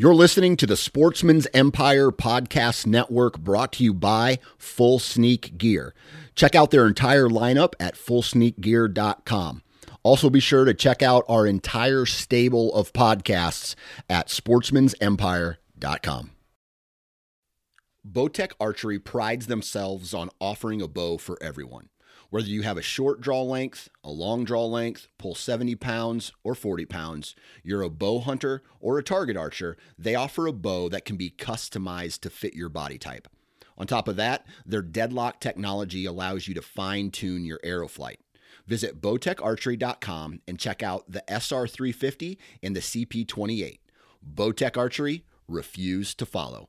You're listening to the Sportsman's Empire Podcast Network, brought to you by Full Sneak Gear. Check out their entire lineup at fullsneakgear.com. Also, be sure to check out our entire stable of podcasts at sportsmansempire.com. Bowtech Archery prides themselves on offering a bow for everyone. Whether you have a short draw length, a long draw length, pull 70 pounds or 40 pounds, you're a bow hunter or a target archer, they offer a bow that can be customized to fit your body type. On top of that, their deadlock technology allows you to fine-tune your arrow flight. Visit bowtecharchery.com and check out the SR-350 and the CP-28. Bowtech Archery, refuse to follow.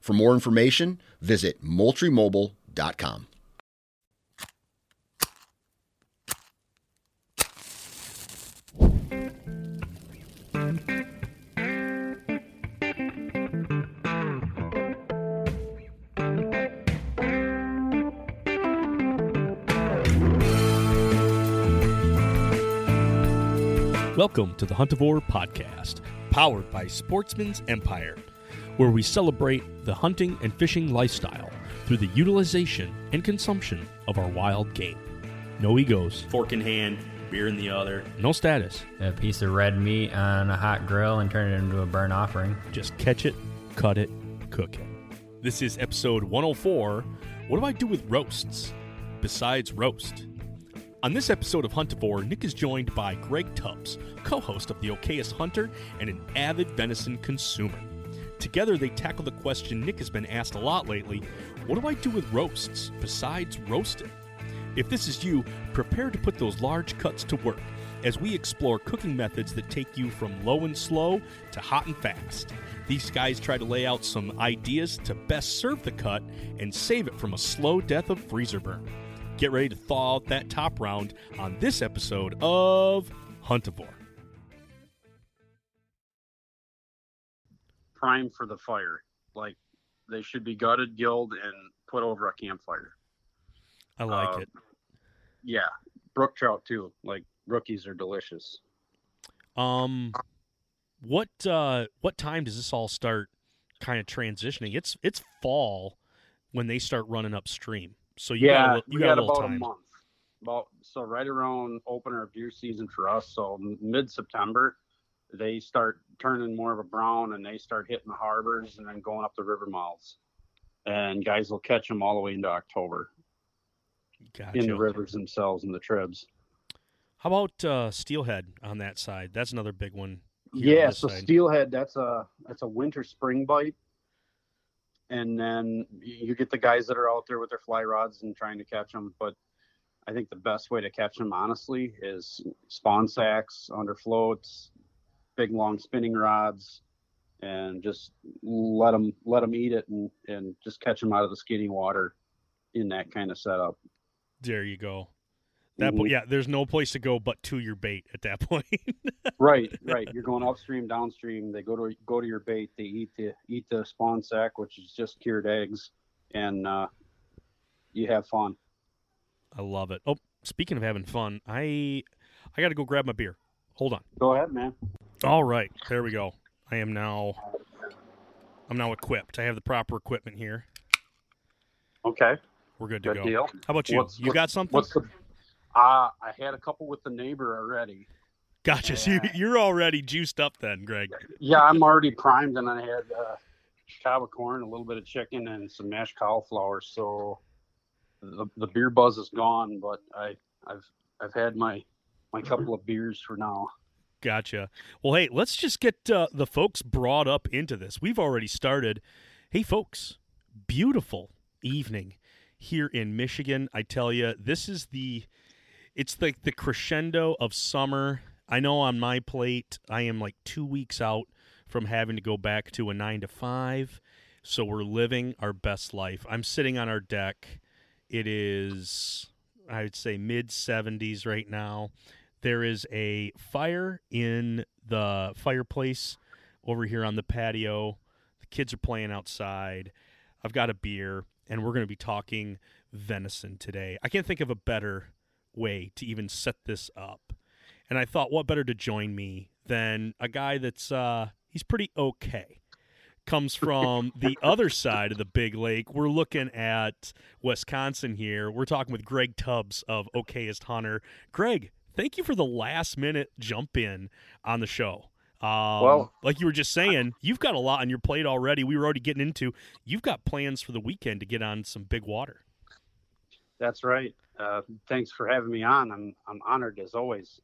For more information, visit MoultrieMobile.com. Welcome to the Huntavore Podcast, powered by Sportsman's Empire, where we celebrate the hunting and fishing lifestyle through the utilization and consumption of our wild game. No egos. Fork in hand, beer in the other. No status. A piece of red meat on a hot grill and turn it into a burnt offering. Just catch it, cut it, cook it. This is episode 104, What Do I Do With Roasts? Besides roast. On this episode of Huntavore, Nick is joined by Greg Tubbs, co-host of the Okayest Hunter and an avid venison consumer. Together, they tackle the question Nick has been asked a lot lately: what do I do with roasts besides roasting? If this is you, prepare to put those large cuts to work as we explore cooking methods that take you from low and slow to hot and fast. These guys try to lay out some ideas to best serve the cut and save it from a slow death of freezer burn. Get ready to thaw out that top round on this episode of Huntavore. Prime for the fire. Like, they should be gutted, gilled, and put over a campfire. I like it. Yeah. Brook trout too. Like, rookies are delicious. What time does this all start kind of transitioning? It's fall when they start running upstream. So you got about a month. So right around opener of deer season for us, so mid-September, they start turning more of a brown, and they start hitting the harbors and then going up the river mouths. And guys will catch them all the way into October. Gotcha. In the rivers themselves and the tribs. How about steelhead on that side? That's another big one. Yeah, so steelhead, that's a winter spring bite. And then you get the guys that are out there with their fly rods and trying to catch them. But I think the best way to catch them, honestly, is spawn sacks, under floats, big long spinning rods, and just let them eat it and just catch them out of the skinny water in that kind of setup. There you go. That mm-hmm. Yeah, there's no place to go but to your bait at that point. Right. You're going upstream, downstream. They go to your bait. They eat the spawn sack, which is just cured eggs, and you have fun. I love it. Oh, speaking of having fun, I got to go grab my beer. Hold on. Go ahead, man. All right, there we go. I'm now equipped. I have the proper equipment here. Okay. We're good to go. Deal. How about you? You got something? I had a couple with the neighbor already. Gotcha. Yeah. So you're already juiced up then, Greg. Yeah, I'm already primed, and I had a cob of corn, a little bit of chicken, and some mashed cauliflower. So the beer buzz is gone, but I've had my couple of beers for now. Gotcha. Well, hey, let's just get the folks brought up into this. We've already started. Hey, folks, beautiful evening here in Michigan. I tell you, this is it's like the crescendo of summer. I know on my plate, I am like 2 weeks out from having to go back to a 9-to-5. So we're living our best life. I'm sitting on our deck. It is, I would say, mid-70s right now. There is a fire in the fireplace over here on the patio. The kids are playing outside. I've got a beer, and we're going to be talking venison today. I can't think of a better way to even set this up. And I thought, what better to join me than a guy that's, he's pretty okay. Comes from the other side of the Big Lake. We're looking at Wisconsin here. We're talking with Greg Tubbs of Okayest Hunter. Greg, thank you for the last-minute jump in on the show. Well, like you were just saying, you've got a lot on your plate already. We were already getting into, you've got plans for the weekend to get on some big water. That's right. Thanks for having me on. I'm honored as always,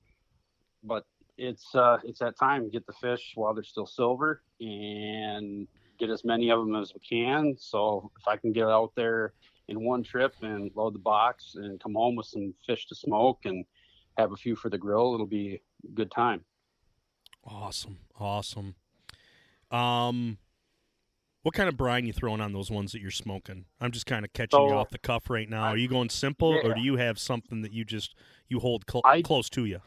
but it's that time to get the fish while they're still silver and get as many of them as we can. So if I can get out there in one trip and load the box and come home with some fish to smoke and have a few for the grill, it'll be a good time. Awesome. What kind of brine you throwing on those ones that you're smoking? I'm just kind of catching you off the cuff right now. Are you going simple, or do you have something that you hold close to you?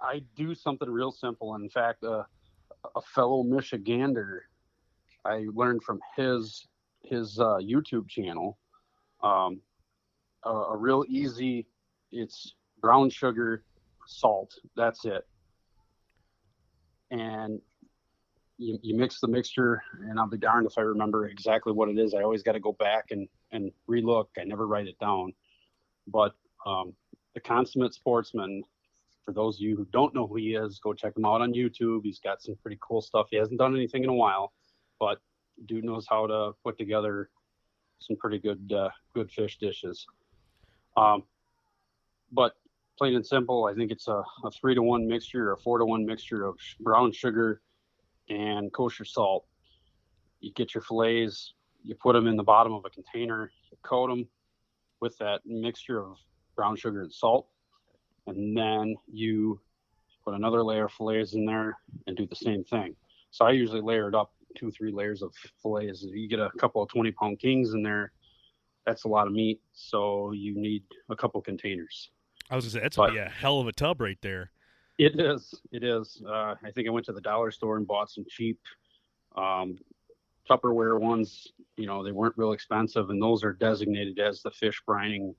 I do something real simple. In fact, a fellow Michigander, I learned from his YouTube channel, a real easy, it's brown sugar, salt. That's it. And you mix the mixture, and I'll be darned if I remember exactly what it is. I always got to go back and relook. I never write it down. But the consummate sportsman, for those of you who don't know who he is, go check him out on YouTube. He's got some pretty cool stuff. He hasn't done anything in a while, but dude knows how to put together some pretty good fish dishes. But plain and simple, I think it's a 3-to-1 mixture, a 4-to-1 mixture of brown sugar and kosher salt. You get your fillets, you put them in the bottom of a container, you coat them with that mixture of brown sugar and salt, and then you put another layer of fillets in there and do the same thing. So I usually layer it up 2-3 layers of fillets. If you get a couple of 20-pound kings in there, that's a lot of meat, so you need a couple containers. I was going to say, that's going to be a hell of a tub right there. It is. I think I went to the dollar store and bought some cheap Tupperware ones. You know, they weren't real expensive, and those are designated as the fish brining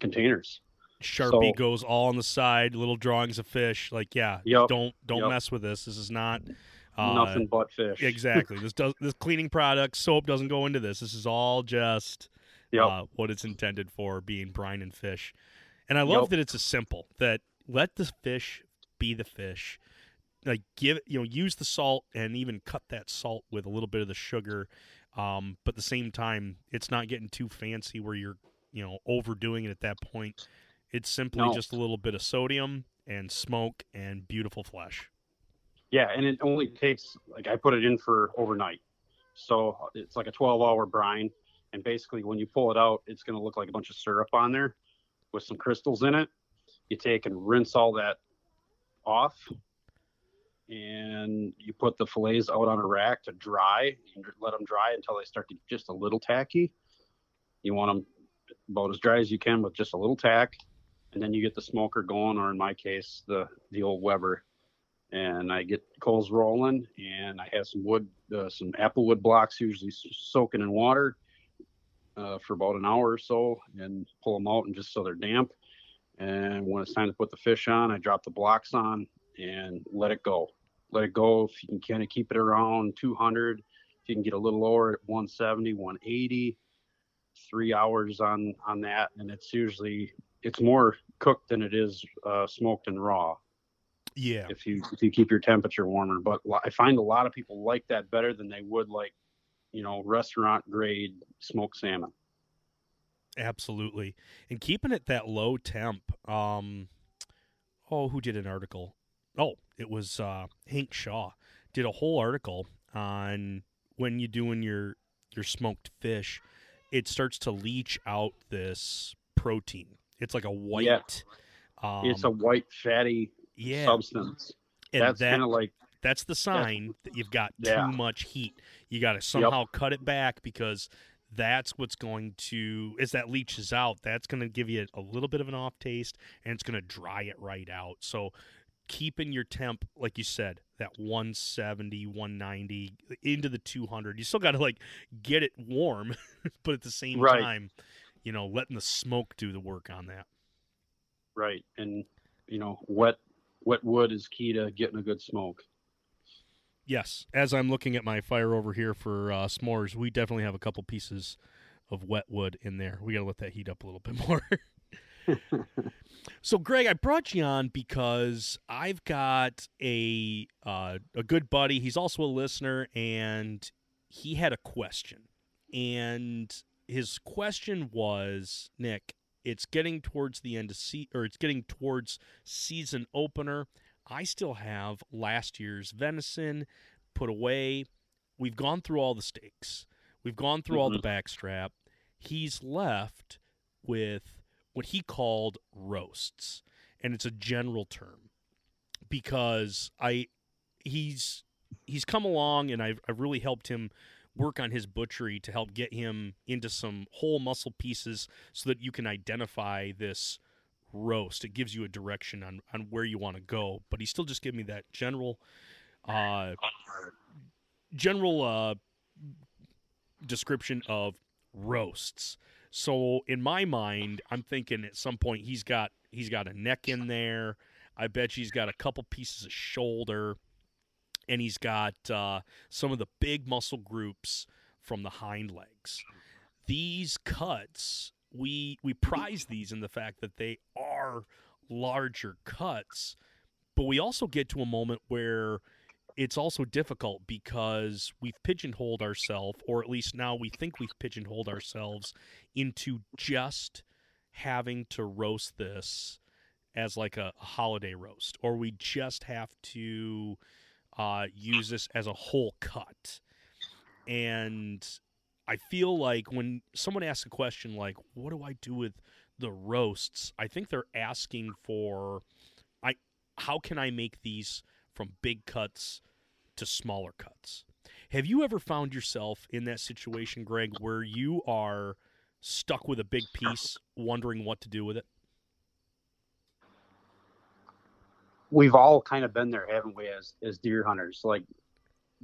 containers. Sharpie goes all on the side, little drawings of fish. Like, don't mess with this. This is not nothing but fish. Exactly. This cleaning product, soap doesn't go into this. This is all just what it's intended for, being brine and fish. And I love that it's a simple that. Let the fish be the fish. Like use the salt and even cut that salt with a little bit of the sugar. But at the same time, it's not getting too fancy where you're, overdoing it at that point. It's simply just a little bit of sodium and smoke and beautiful flesh. Yeah, and it only takes, like I put it in for overnight. So it's like a 12-hour brine. And basically when you pull it out, it's going to look like a bunch of syrup on there with some crystals in it. You take and rinse all that off, and you put the fillets out on a rack to dry, and let them dry until they start to get just a little tacky. You want them about as dry as you can with just a little tack, and then you get the smoker going, or in my case, the old Weber. And I get coals rolling, and I have some wood, some apple wood blocks usually soaking in water for about an hour or so, and pull them out and just so they're damp. And when it's time to put the fish on, I drop the blocks on and let it go. If you can kind of keep it around 200, if you can get a little lower at 170, 180, 3 hours on that. And it's more cooked than it is smoked and raw. Yeah. If you keep your temperature warmer. But I find a lot of people like that better than they would like, restaurant grade smoked salmon. Absolutely. And keeping it that low temp. Who did an article? Oh, it was Hank Shaw did a whole article on when you're doing your smoked fish, it starts to leach out this protein. It's like a white. Yeah. It's a white fatty substance. And that's kind of like That's the sign that you've got too much heat. You got to somehow cut it back, because that's what's going to, as that leaches out, that's going to give you a little bit of an off taste, and it's going to dry it right out. So keeping your temp, like you said, that 170, 190 into the 200, you still got to like get it warm, but at the same time, you know, letting the smoke do the work on that. Right. And, you know, wet wood is key to getting a good smoke. Yes. As I'm looking at my fire over here for s'mores, we definitely have a couple pieces of wet wood in there. We got to let that heat up a little bit more. So, Greg, I brought you on because I've got a good buddy. He's also a listener, and he had a question. And his question was, Nick, it's getting towards the end of it's getting towards season opener. I still have last year's venison put away. We've gone through all the steaks. We've gone through all the backstrap. He's left with what he called roasts, and it's a general term because he's come along, and I've really helped him work on his butchery to help get him into some whole muscle pieces so that you can identify this roast. It gives you a direction on where you want to go, but he still just gave me that general description of roasts. So in my mind, I'm thinking at some point he's got a neck in there. I bet he's got a couple pieces of shoulder. And he's got some of the big muscle groups from the hind legs. These cuts, we prize these in the fact that they are larger cuts, but we also get to a moment where it's also difficult because we've pigeonholed ourselves, or at least now we think we've pigeonholed ourselves into just having to roast this as like a holiday roast, or we just have to use this as a whole cut. And I feel like when someone asks a question like, what do I do with the roasts? I think they're asking for, how can I make these from big cuts to smaller cuts? Have you ever found yourself in that situation, Greg, where you are stuck with a big piece, wondering what to do with it? We've all kind of been there, haven't we, as deer hunters? Like,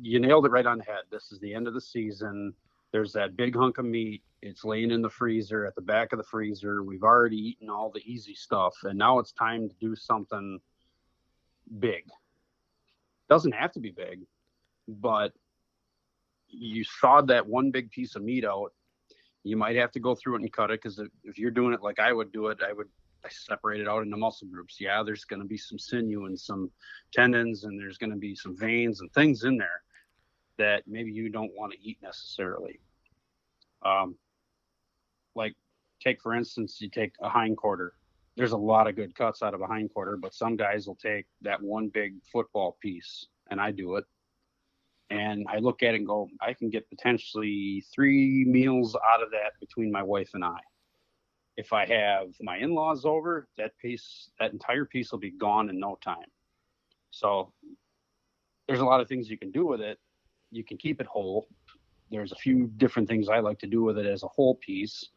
you nailed it right on the head. This is the end of the season. There's that big hunk of meat. It's laying in the freezer, at the back of the freezer. We've already eaten all the easy stuff, and now it's time to do something big. Doesn't have to be big, but you sawed that one big piece of meat out. You might have to go through it and cut it, because if you're doing it like I would do it, I separate it out into muscle groups. Yeah, there's going to be some sinew and some tendons, and there's going to be some veins and things in there that maybe you don't want to eat necessarily. Like, take, for instance, you take a hindquarter. There's a lot of good cuts out of a hindquarter, but some guys will take that one big football piece, and I do it. And I look at it and go, I can get potentially 3 meals out of that between my wife and I. If I have my in-laws over, that entire piece will be gone in no time. So there's a lot of things you can do with it. You can keep it whole. There's a few different things I like to do with it as a whole piece.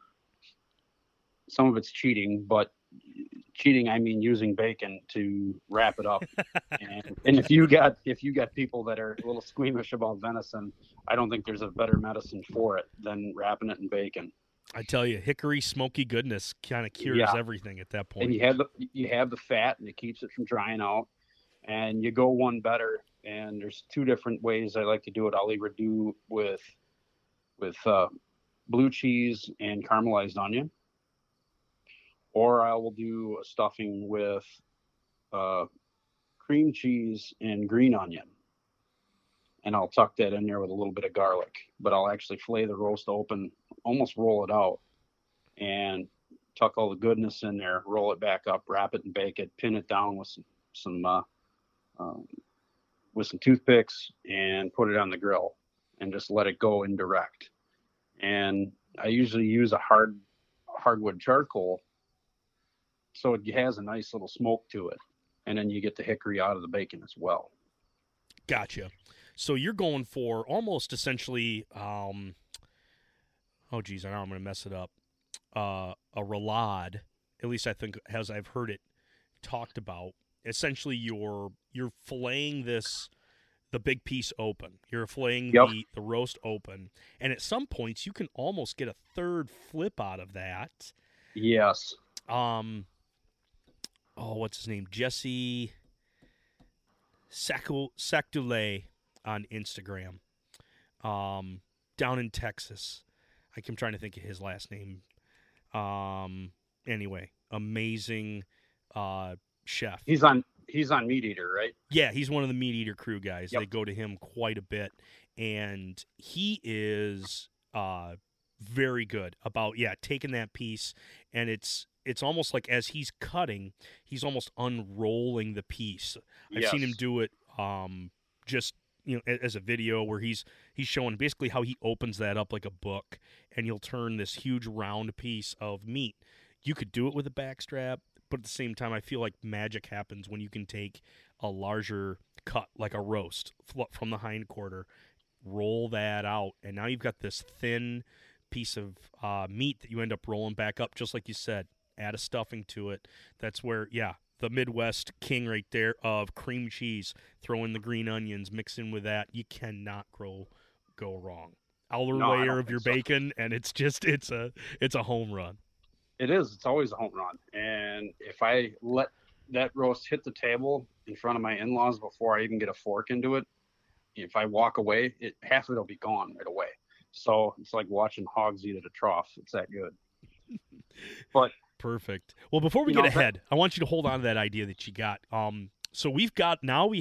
Some of it's cheating, but cheating, I mean using bacon to wrap it up. And if you got people that are a little squeamish about venison, I don't think there's a better medicine for it than wrapping it in bacon. I tell you, hickory smoky goodness kind of cures everything at that point. And you have the fat, and it keeps it from drying out. And you go one better, and there's 2 different ways I like to do it. I'll either do with blue cheese and caramelized onion, or I will do a stuffing with cream cheese and green onion. And I'll tuck that in there with a little bit of garlic, but I'll actually flay the roast open, almost roll it out, and tuck all the goodness in there, roll it back up, wrap it and bake it, pin it down with some toothpicks, and put it on the grill and just let it go indirect. And I usually use a hardwood charcoal, so it has a nice little smoke to it. And then you get the hickory out of the bacon as well. Gotcha. So you're going for almost essentially, oh geez, I know I'm going to mess it up. A roulade, at least I think as I've heard it talked about. Essentially, you're filleting this, the big piece open. You're filleting the roast open, and at some points you can almost get a third flip out of that. Yes. Oh, what's his name? Jesse Sacule on Instagram, down in Texas. I'm trying to think of his last name. Anyway, amazing chef. He's on Meat Eater, right? Yeah, he's one of the Meat Eater crew guys. Yep. They go to him quite a bit, and he is very good about taking that piece, and it's almost like as he's cutting, he's almost unrolling the piece. I've seen him do it just, you know, as a video where he's showing basically how he opens that up like a book, and he'll turn this huge round piece of meat. You could do it with a backstrap, but at the same time, I feel like magic happens when you can take a larger cut, like a roast, from the hindquarter, roll that out, and now you've got this thin piece of meat that you end up rolling back up, just like you said. Add a stuffing to it. That's where, the Midwest king right there of cream cheese, throw in the green onions, mix in with that. You cannot go wrong. Outer layer of your bacon, and it's a home run. It is. It's always a home run. And if I let that roast hit the table in front of my in-laws before I even get a fork into it, if I walk away, half of it will be gone right away. So it's like watching hogs eat at a trough. It's that good. But perfect. Well, before we get ahead, I want you to hold on to that idea that you got. So we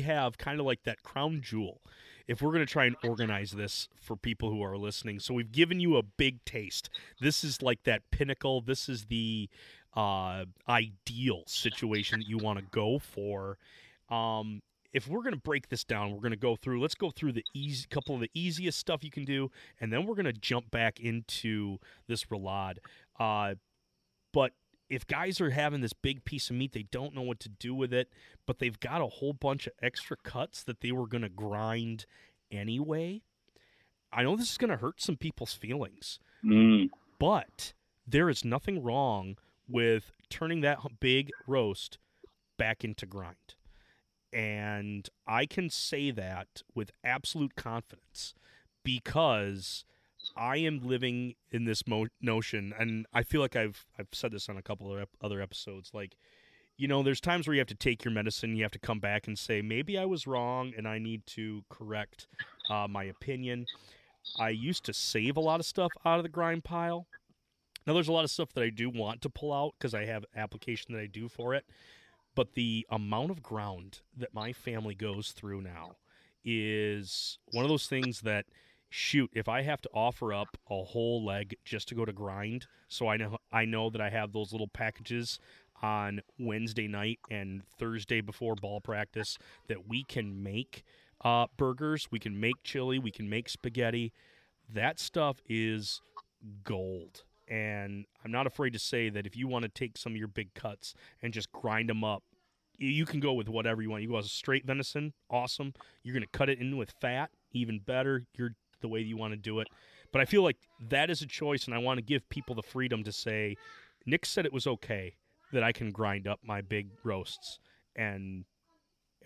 have kind of like that crown jewel. If we're going to try and organize this for people who are listening, so we've given you a big taste. This is like that pinnacle. This is the ideal situation that you want to go for. If we're going to break this down, we're going to go through. Let's go through the couple of the easiest stuff you can do, and then we're going to jump back into this roulade. But if guys are having this big piece of meat, they don't know what to do with it, but they've got a whole bunch of extra cuts that they were going to grind anyway. I know this is going to hurt some people's feelings, but there is nothing wrong with turning that big roast back into grind. And I can say that with absolute confidence because I am living in this notion, and I feel like I've said this on a couple of other episodes. Like, you know, there's times where you have to take your medicine, you have to come back and say, maybe I was wrong, and I need to correct my opinion. I used to save a lot of stuff out of the grind pile. Now, there's a lot of stuff that I do want to pull out because I have application that I do for it. But the amount of ground that my family goes through now is one of those things that, shoot, if I have to offer up a whole leg just to go to grind, so I know that I have those little packages on Wednesday night and Thursday before ball practice that we can make burgers, we can make chili, we can make spaghetti. That stuff is gold. And I'm not afraid to say that if you want to take some of your big cuts and just grind them up, you can go with whatever you want. You go as a straight venison, awesome. You're going to cut it in with fat, even better. You're the way you want to do it. But I feel like that is a choice, and I want to give people the freedom to say, Nick said it was okay that I can grind up my big roasts, and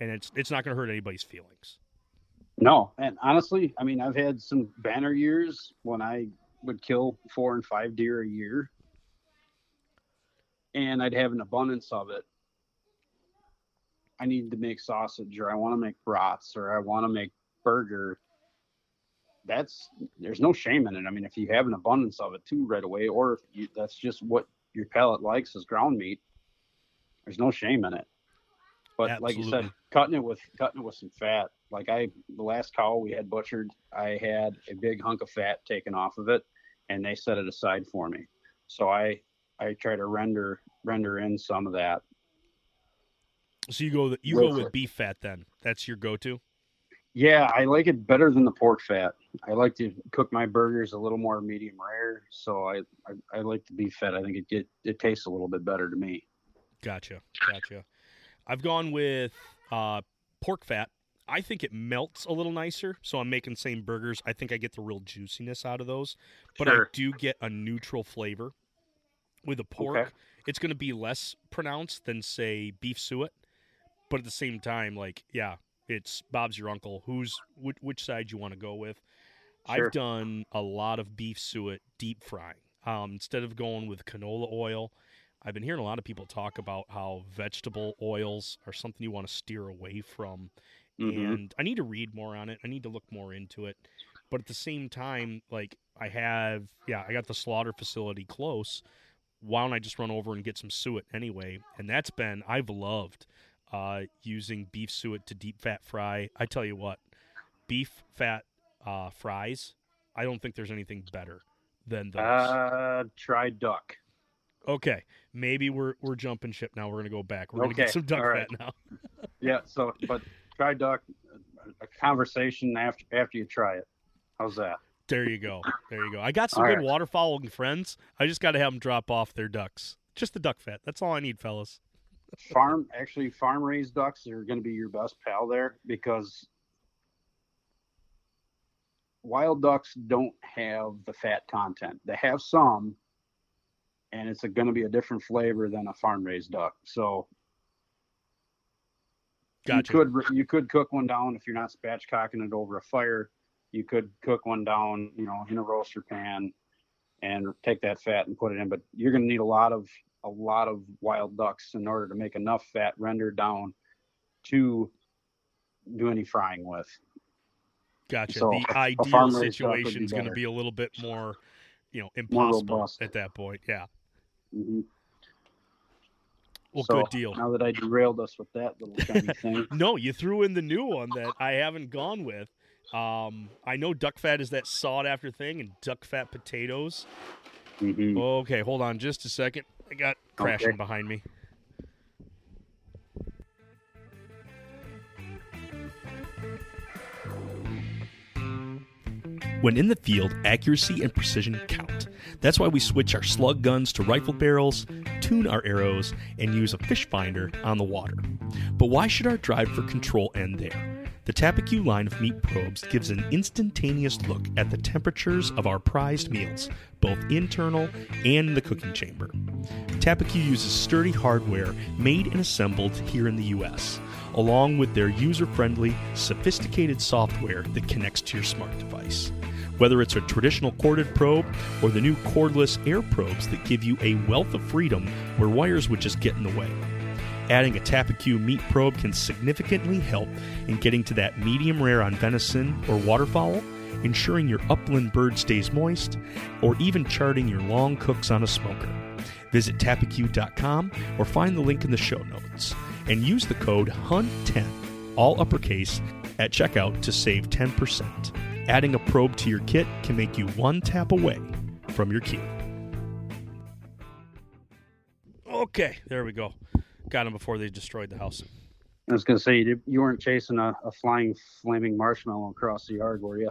it's not going to hurt anybody's feelings. No, and honestly, I mean, I've had some banner years when I would kill 4 and 5 deer a year, and I'd have an abundance of it. I need to make sausage, or I want to make brats, or I want to make burger. There's no shame in it. I mean, if you have an abundance of it too right away, or if that's just what your palate likes is ground meat, there's no shame in it. But Absolutely. Like you said, cutting it with some fat. Like the last cow we had butchered, I had a big hunk of fat taken off of it, and they set it aside for me. So I try to render in some of that. So you go with beef fat then. That's your go-to. Yeah, I like it better than the pork fat. I like to cook my burgers a little more medium rare, so I like the beef fat. I think it tastes a little bit better to me. Gotcha. I've gone with pork fat I think it melts a little nicer, so I'm making same burgers. I think I get the real juiciness out of those, but I do get a neutral flavor. With the pork, it's going to be less pronounced than, say, beef suet, but at the same time, like, yeah, it's Bob's your uncle. Who's which side you want to go with? I've done a lot of beef suet deep frying. Instead of going with canola oil, I've been hearing a lot of people talk about how vegetable oils are something you want to steer away from. Mm-hmm. And I need to read more on it. I need to look more into it. But at the same time, like, I got the slaughter facility close. Why don't I just run over and get some suet anyway? And that's been, I've loved using beef suet to deep fat fry. I tell you what, beef fat fries, I don't think there's anything better than those. Try duck. Okay, maybe we're jumping ship now. We're going to go back. We're going to get some duck fat now. Yeah, so, but try duck, a conversation after you try it. How's that? There you go. I got some good waterfowl and friends. I just got to have them drop off their ducks. Just the duck fat. That's all I need, fellas. Farm-raised ducks are going to be your best pal there, because wild ducks don't have the fat content. They have some, and it's going to be a different flavor than a farm-raised duck. So gotcha. You could cook one down if you're not spatchcocking it over a fire. You could cook one down, in a roaster pan, and take that fat and put it in. But you're going to need a lot of wild ducks in order to make enough fat rendered down to do any frying with. Gotcha. So the ideal situation is going to be a little bit more, impossible at that point. Yeah. Mm-hmm. Well, so, good deal. Now that I derailed us with that little tiny thing. No, you threw in the new one that I haven't gone with. I know duck fat is that sought-after thing, and duck fat potatoes. Mm-hmm. Okay, hold on just a second. I got crashing behind me. When in the field, accuracy and precision count. That's why we switch our slug guns to rifle barrels, tune our arrows, and use a fish finder on the water. But why should our drive for control end there? The Tappecue line of meat probes gives an instantaneous look at the temperatures of our prized meals, both internal and the cooking chamber. Tappecue uses sturdy hardware made and assembled here in the U.S., along with their user-friendly, sophisticated software that connects to your smart device. Whether it's a traditional corded probe or the new cordless air probes that give you a wealth of freedom where wires would just get in the way. Adding a Tappecue meat probe can significantly help in getting to that medium rare on venison or waterfowl, ensuring your upland bird stays moist, or even charting your long cooks on a smoker. Visit tappecue.com or find the link in the show notes and use the code HUNT10, all uppercase, at checkout to save 10%. Adding a probe to your kit can make you one tap away from your cue. Okay, there we go. Got him before they destroyed the house. I was going to say, you weren't chasing a flying, flaming marshmallow across the yard, were you?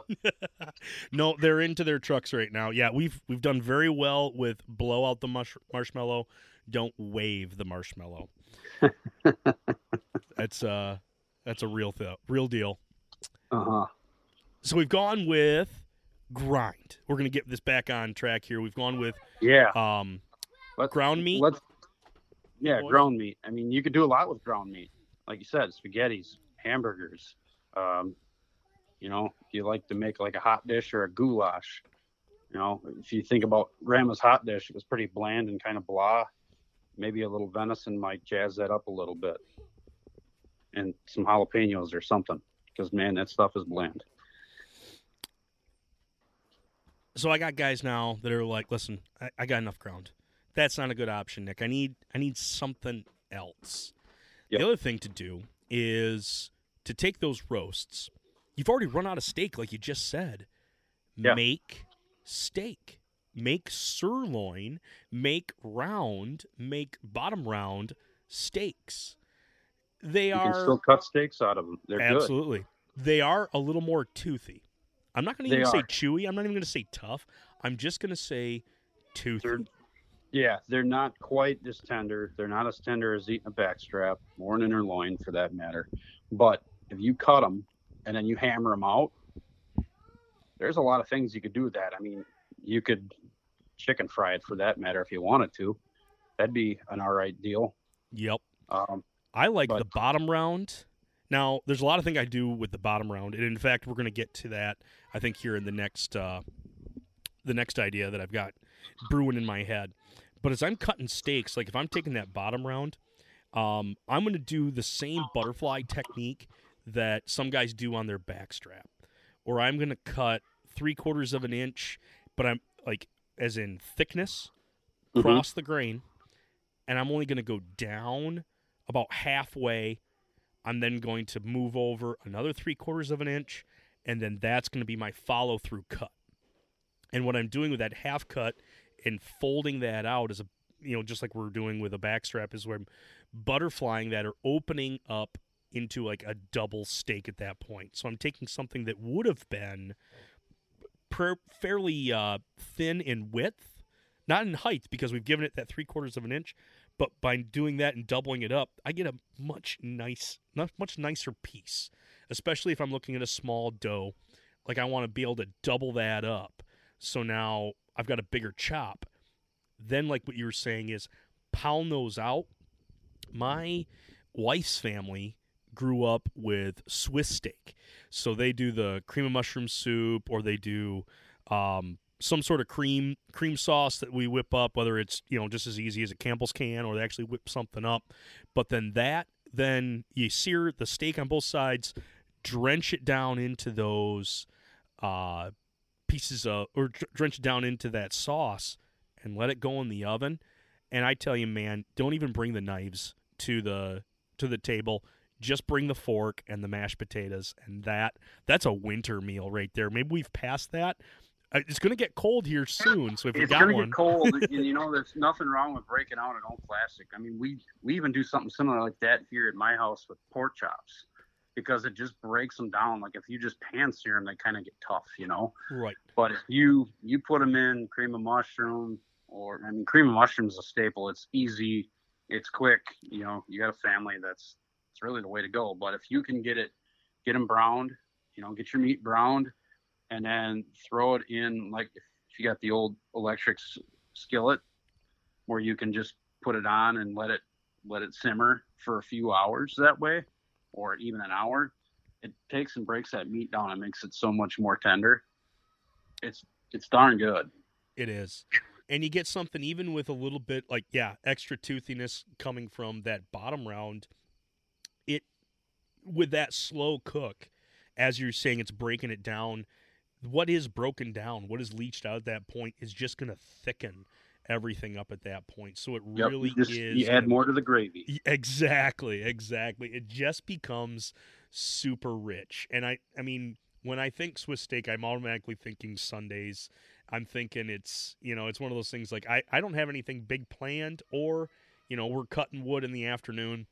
No, they're into their trucks right now. Yeah, we've done very well with blow out the marshmallow. Don't wave the marshmallow. That's a real deal. Uh-huh. So we've gone with grind. We're going to get this back on track here. We've gone with ground meat. Yeah, ground meat. I mean, you could do a lot with ground meat. Like you said, spaghettis, hamburgers. If you like to make like a hot dish or a goulash. If you think about Grandma's hot dish, it was pretty bland and kind of blah. Maybe a little venison might jazz that up a little bit. And some jalapenos or something. Because, man, that stuff is bland. So I got guys now that are like, listen, I got enough ground. That's not a good option, Nick. I need something else. Yep. The other thing to do is to take those roasts. You've already run out of steak, like you just said. Yeah. Make steak. Make sirloin. Make round. Make bottom round steaks. You can still cut steaks out of them. They're absolutely good. They are a little more toothy. I'm not going to even say chewy. I'm not even going to say tough. I'm just going to say toothy. Yeah, they're not quite as tender. They're not as tender as eating a backstrap or an inner loin, for that matter. But if you cut them and then you hammer them out, there's a lot of things you could do with that. I mean, you could chicken fry it for that matter if you wanted to. That'd be an all right deal. Yep. I like the bottom round. Now, there's a lot of things I do with the bottom round, and in fact, we're going to get to that, I think, here in the next idea that I've got brewing in my head. But as I'm cutting steaks, like if I'm taking that bottom round, I'm going to do the same butterfly technique that some guys do on their backstrap, or I'm going to cut 3/4 of an inch, but I'm like as in thickness, cross the grain, and I'm only going to go down about halfway. I'm then going to move over another 3/4 of an inch, and then that's going to be my follow-through cut. And what I'm doing with that half cut and folding that out is, just like we're doing with a backstrap, is where I'm butterflying that or opening up into like a double stake at that point. So I'm taking something that would have been fairly thin in width, not in height because we've given it that 3/4 of an inch, but by doing that and doubling it up, I get a much nicer piece, especially if I'm looking at a small doe. Like I want to be able to double that up. So now I've got a bigger chop. Then like what you were saying is pound those out. My wife's family grew up with Swiss steak. So they do the cream of mushroom soup, or they do some sort of cream sauce that we whip up, whether it's, just as easy as a Campbell's can, or they actually whip something up. But then you sear the steak on both sides, drench it down into those drench it down into that sauce and let it go in the oven. And I tell you, man, don't even bring the knives to the table. Just bring the fork and the mashed potatoes, and that's a winter meal right there. Maybe we've passed that. It's going to get cold here soon, so if you got one, it's going to get cold. And, there's nothing wrong with breaking out an old classic. I mean, we even do something similar like that here at my house with pork chops, because it just breaks them down. Like if you just pan sear them, they kind of get tough, Right. But if you put them in cream of mushroom, cream of mushroom is a staple. It's easy, it's quick. You got a family that's really the way to go. But if you can get them browned, get your meat browned, and then throw it in, like if you got the old electric skillet, where you can just put it on and let it simmer for a few hours that way, or even an hour, it takes and breaks that meat down and makes it so much more tender. It's darn good. It is. And you get something even with a little bit extra toothiness coming from that bottom round. It, with that slow cook, as you're saying, it's breaking it down. What is broken down, what is leached out at that point is just going to thicken everything up at that point. So it really is. You add more to the gravy. Exactly. It just becomes super rich. And I mean, when I think Swiss steak, I'm automatically thinking Sundays. I'm thinking it's, it's one of those things like I don't have anything big planned, or, we're cutting wood in the afternoon.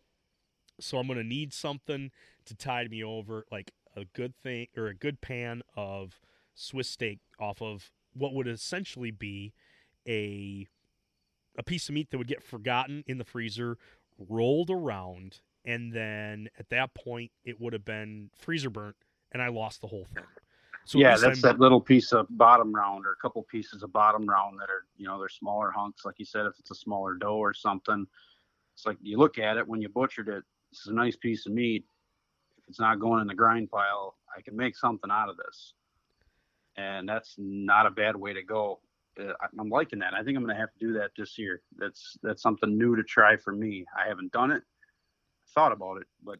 So I'm going to need something to tide me over, like a good thing or a good pan of Swiss steak off of what would essentially be a piece of meat that would get forgotten in the freezer, rolled around, and then at that point it would have been freezer burnt, and I lost the whole thing. So that little piece of bottom round, or a couple pieces of bottom round that are, they're smaller hunks. Like you said, if it's a smaller doe or something, it's like you look at it when you butchered it. It's a nice piece of meat. If it's not going in the grind pile, I can make something out of this, and that's not a bad way to go. I'm liking that. I think I'm going to have to do that this year. That's something new to try for me. I haven't done it, thought about it, but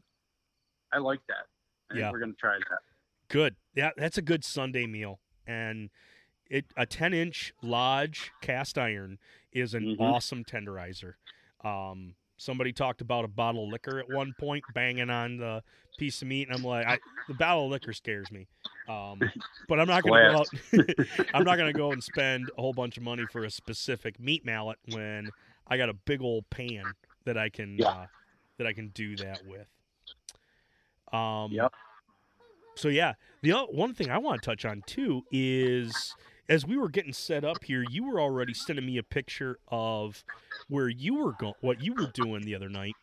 I like that. I think we're going to try that. Good. Yeah, that's a good Sunday meal. And a 10-inch Lodge cast iron is an awesome tenderizer. Somebody talked about a bottle of liquor at one point banging on the piece of meat, and I'm like, the bottle of liquor scares me. But I'm not going to go out. I'm not going to go and spend a whole bunch of money for a specific meat mallet when I got a big old pan that I can that I can do that with. So the one thing I want to touch on too is, as we were getting set up here, you were already sending me a picture of where you were going, what you were doing the other night.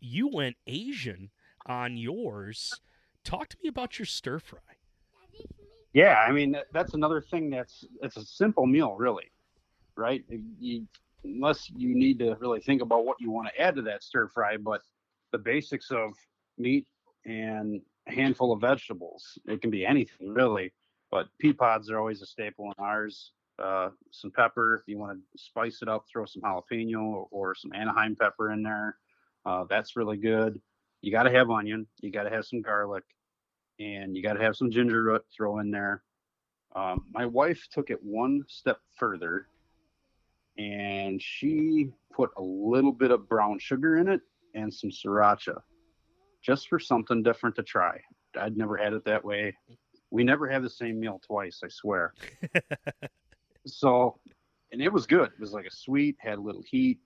You went Asian on yours. Talk to me about your stir fry. Yeah, I mean, that's another thing that's, it's a simple meal, really, right? Unless you need to really think about what you want to add to that stir fry, but the basics of meat and a handful of vegetables, it can be anything, really. But pea pods are always a staple in ours. Some pepper, if you want to spice it up, throw some jalapeno or some Anaheim pepper in there. That's really good. You got to have onion. You got to have some garlic. And you got to have some ginger root, throw in there. My wife took it one step further, and she put a little bit of brown sugar in it and some sriracha, just for something different to try. I'd never had it that way. We never have the same meal twice, I swear. So, and it was good. It was like a sweet, had a little heat.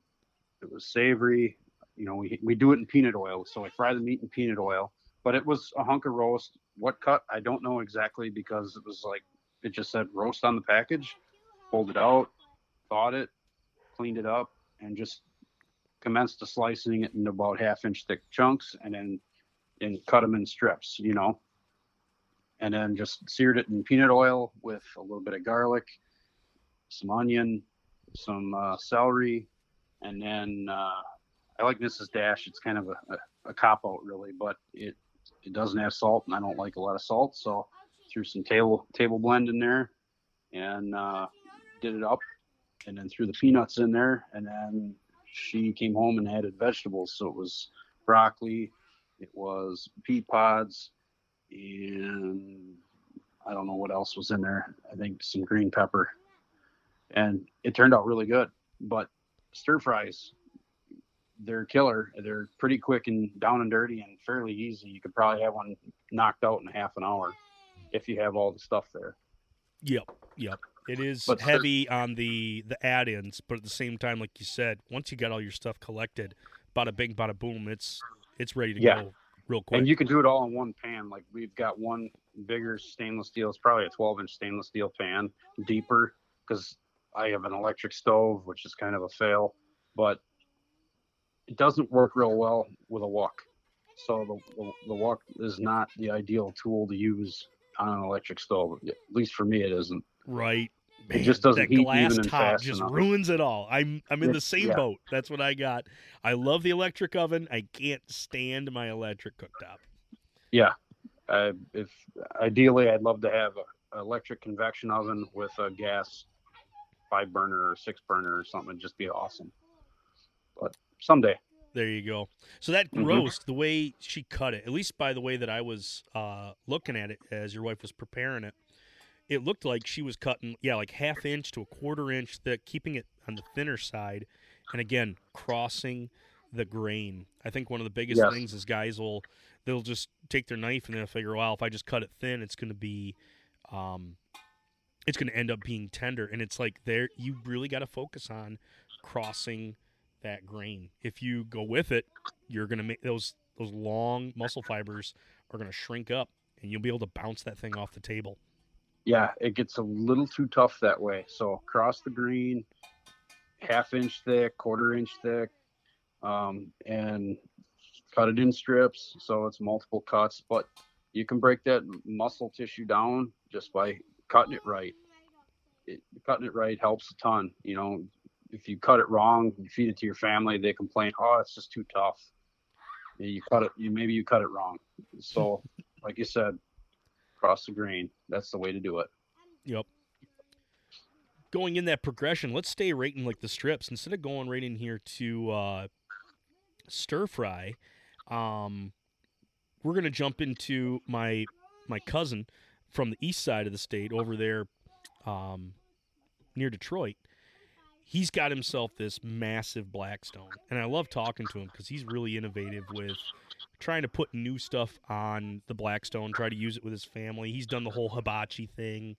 It was savory. You know, we do it in peanut oil. So I fry the meat in peanut oil. But it was a hunk of roast. What cut? I don't know exactly, because it was like, it just said roast on the package. Pulled it out, thawed it, cleaned it up, and just commenced to slicing it into about 1/2 inch thick chunks, and then cut them in strips, you know. And then just seared it in peanut oil with a little bit of garlic, some onion, some celery, and then I like Mrs. Dash. It's kind of a cop-out, really, but it doesn't have salt, and I don't like a lot of salt, so threw some table blend in there and did it up, and then threw the peanuts in there, and then she came home and added vegetables. So it was broccoli, it was pea pods, and I don't know what else was in there. I think some green pepper. And it turned out really good. But stir fries, they're killer. They're pretty quick and down and dirty and fairly easy. You could probably have one knocked out in 1/2 hour if you have all the stuff there. Yep. It is heavy on the add-ins, but at the same time, like you said, once you got all your stuff collected, bada bing, bada boom, it's ready to go real quick. And you can do it all in one pan. Like, we've got one bigger stainless steel. It's probably a 12-inch stainless steel pan, deeper, because I have an electric stove, which is kind of a fail. But it doesn't work real well with a wok. So the wok is not the ideal tool to use on an electric stove. At least for me, it isn't. Right. Man, it just doesn't heat even and fast enough. That glass top just ruins it all. I'm in the same boat. That's what I got. I love the electric oven. I can't stand my electric cooktop. Yeah. Ideally, I'd love to have an electric convection oven with a gas 5-burner or 6-burner or something. It'd just be awesome. But someday. There you go. So that roast, the way she cut it, at least by the way that I was looking at it as your wife was preparing it, it looked like she was cutting, like 1/2 inch to 1/4 inch thick, keeping it on the thinner side, and again, crossing the grain. I think one of the biggest things is guys they'll just take their knife and they'll figure, well, if I just cut it thin, it's going to be, it's going to end up being tender. And it's like, there, you really got to focus on crossing that grain. If you go with it, you're going to make those long muscle fibers are going to shrink up, and you'll be able to bounce that thing off the table. Yeah, it gets a little too tough that way. So cross the grain, 1/2 inch thick, 1/4 inch thick, and cut it in strips. So it's multiple cuts, but you can break that muscle tissue down just by cutting it right. Cutting it right helps a ton. You know, if you cut it wrong, you feed it to your family, they complain, oh, it's just too tough. Maybe you cut it wrong. So like you said, across the grain. That's the way to do it. Yep. Going in that progression, let's stay right in like the strips. Instead of going right in here to stir fry, we're going to jump into my cousin from the east side of the state over there near Detroit. He's got himself this massive Blackstone, and I love talking to him because he's really innovative with trying to put new stuff on the Blackstone, try to use it with his family. He's done the whole hibachi thing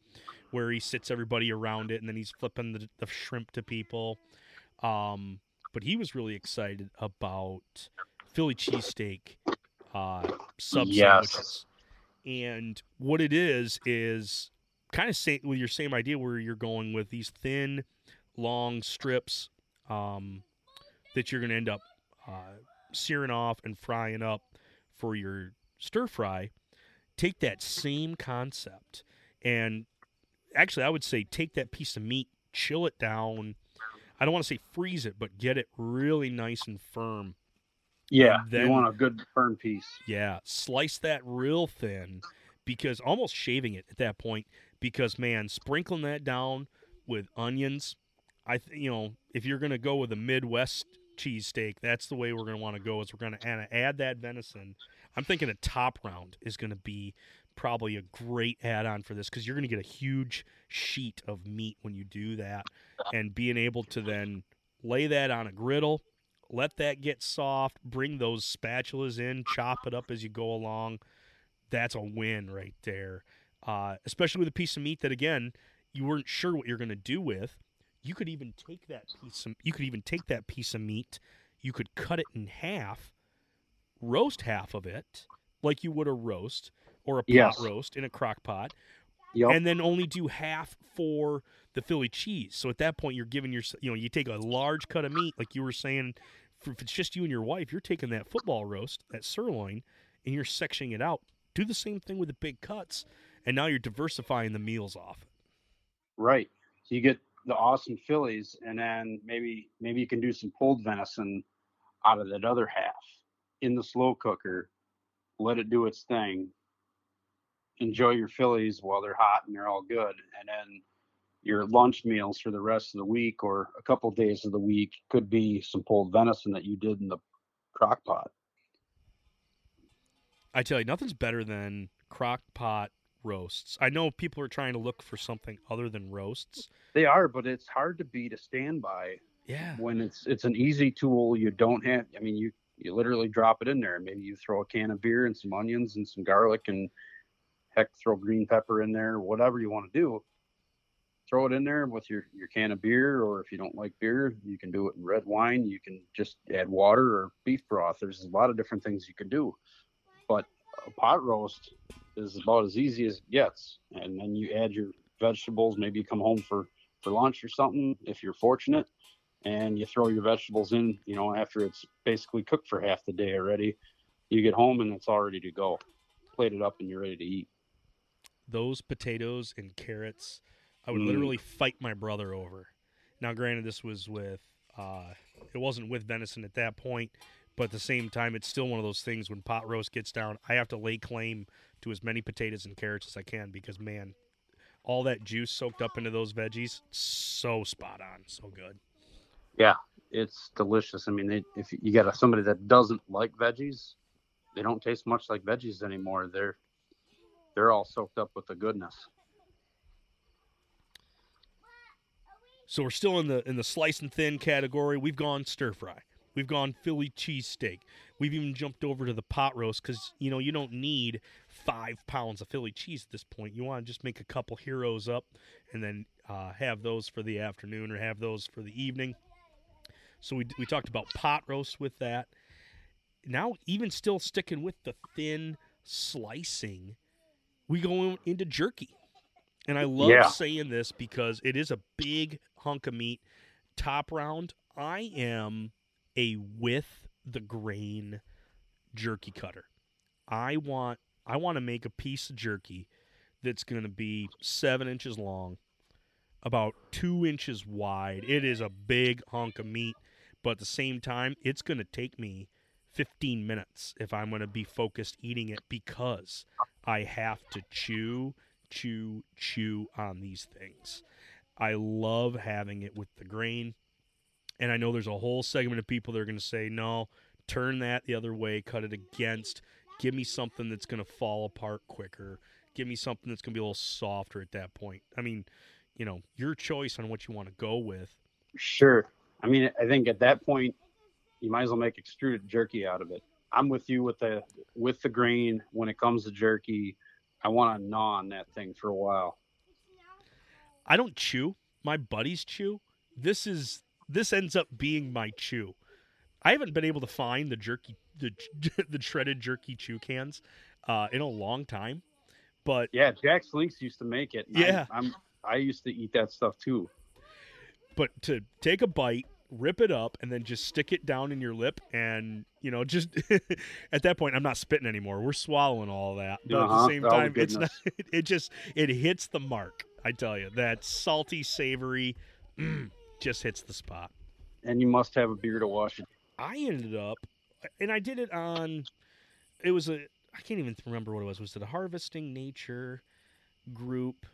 where he sits everybody around it, and then he's flipping the shrimp to people. But he was really excited about Philly cheesesteak sub sandwiches. And what it is kind of with your same idea where you're going with these thin, long strips that you're going to end up searing off and frying up for your stir fry, take that same concept and actually I would say take that piece of meat, chill it down. I don't want to say freeze it, but get it really nice and firm. Yeah, then, you want a good firm piece. Yeah, slice that real thin because almost shaving it at that point because, man, sprinkling that down with onions, if you're going to go with a Midwest cheesesteak, that's the way we're going to want to go is we're going to add that venison. I'm thinking a top round is going to be probably a great add-on for this because you're going to get a huge sheet of meat when you do that, and being able to then lay that on a griddle, let that get soft, bring those spatulas in, chop it up as you go along. That's a win right there, especially with a piece of meat that, again, you weren't sure what you're going to do with. You could even take that piece of, meat, you could cut it in half, roast half of it like you would a roast, or a pot roast in a crock pot, and then only do half for the Philly cheese. So at that point, you're giving your, you take a large cut of meat, like you were saying, if it's just you and your wife, you're taking that football roast, that sirloin, and you're sectioning it out. Do the same thing with the big cuts, and now you're diversifying the meals off it. Right. So you get the awesome Phillies, and then maybe you can do some pulled venison out of that other half in the slow cooker, let it do its thing. Enjoy your Phillies while they're hot and they're all good. And then your lunch meals for the rest of the week or a couple of days of the week could be some pulled venison that you did in the crock pot. I tell you, nothing's better than crock pot roasts. I know people are trying to look for something other than roasts. They are, but it's hard to beat a standby. Yeah. When it's an easy tool, you don't have, you literally drop it in there. Maybe you throw a can of beer and some onions and some garlic and heck, throw green pepper in there, whatever you want to do. Throw it in there with your can of beer, or if you don't like beer, you can do it in red wine. You can just add water or beef broth. There's a lot of different things you can do. But a pot roast is about as easy as it gets. And then you add your vegetables. Maybe you come home for lunch or something, if you're fortunate, and you throw your vegetables in, after it's basically cooked for half the day already. You get home and it's all ready to go. Plate it up and you're ready to eat. Those potatoes and carrots, I would literally fight my brother over. Now, granted, this was with, it wasn't with venison at that point, but at the same time, it's still one of those things when pot roast gets down, I have to lay claim to as many potatoes and carrots as I can because, man, all that juice soaked up into those veggies, so spot on, so good. Yeah, it's delicious. I mean, if you got somebody that doesn't like veggies, they don't taste much like veggies anymore. They're all soaked up with the goodness. So we're still in the slice and thin category. We've gone stir fry. We've gone Philly cheesesteak. We've even jumped over to the pot roast because, you don't need 5 pounds of Philly cheese at this point. You want to just make a couple heroes up and then have those for the afternoon or have those for the evening. So we talked about pot roast with that. Now even still sticking with the thin slicing, we go into jerky. And I love saying this because it is a big hunk of meat. Top round, I am a with the grain jerky cutter. I want to make a piece of jerky that's going to be 7 inches long, about 2 inches wide. It is a big hunk of meat, but at the same time, it's going to take me 15 minutes if I'm going to be focused eating it because I have to chew on these things. I love having it with the grain. And I know there's a whole segment of people that are going to say, no, turn that the other way, cut it against, give me something that's going to fall apart quicker, give me something that's going to be a little softer at that point. I mean, your choice on what you want to go with. Sure. I mean, I think at that point, you might as well make extruded jerky out of it. I'm with you with the grain when it comes to jerky. I want to gnaw on that thing for a while. I don't chew. My buddies chew. This ends up being my chew. I haven't been able to find the jerky, the shredded jerky chew cans in a long time. But yeah, Jack's Links used to make it. Yeah, I used to eat that stuff too. But to take a bite rip it up, and then just stick it down in your lip, and you know, just at that point, I'm not spitting anymore. We're swallowing all that, but at the same time, it's not. It hits the mark. I tell you, that salty, savory, just hits the spot. And you must have a beer to wash it. I ended up, and I did it on. It was a. I can't even remember what it was. Was it a Harvesting Nature group,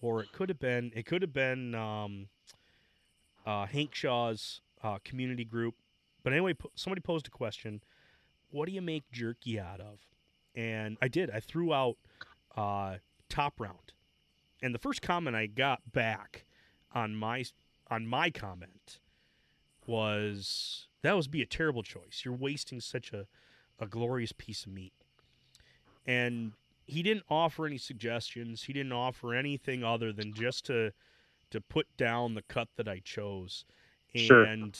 or it could have been? It could have been. Hank Shaw's community group. But anyway, somebody posed a question. What do you make jerky out of? And I did. I threw out Top Round. And the first comment I got back on my comment was, that would be a terrible choice. You're wasting such a glorious piece of meat. And he didn't offer any suggestions. He didn't offer anything other than just to put down the cut that I chose. And, sure. You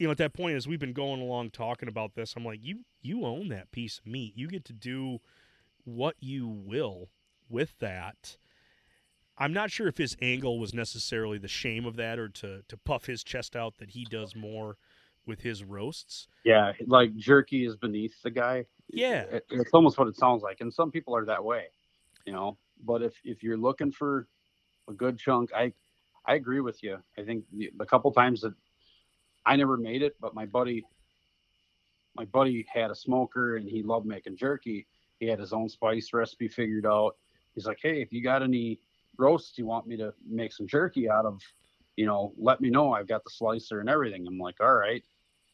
know, at that point, as we've been going along talking about this, I'm like, you own that piece of meat. You get to do what you will with that. I'm not sure if his angle was necessarily the shame of that or to puff his chest out that he does more with his roasts. Yeah, like jerky is beneath the guy. Yeah. It's almost what it sounds like. And some people are that way, you know. But if you're looking for a good chunk, I agree with you. I think the couple times that I never made it, but my buddy had a smoker and he loved making jerky. He had his own spice recipe figured out. He's like, hey, if you got any roasts you want me to make some jerky out of, you know, let me know. I've got the slicer and everything. I'm like, all right,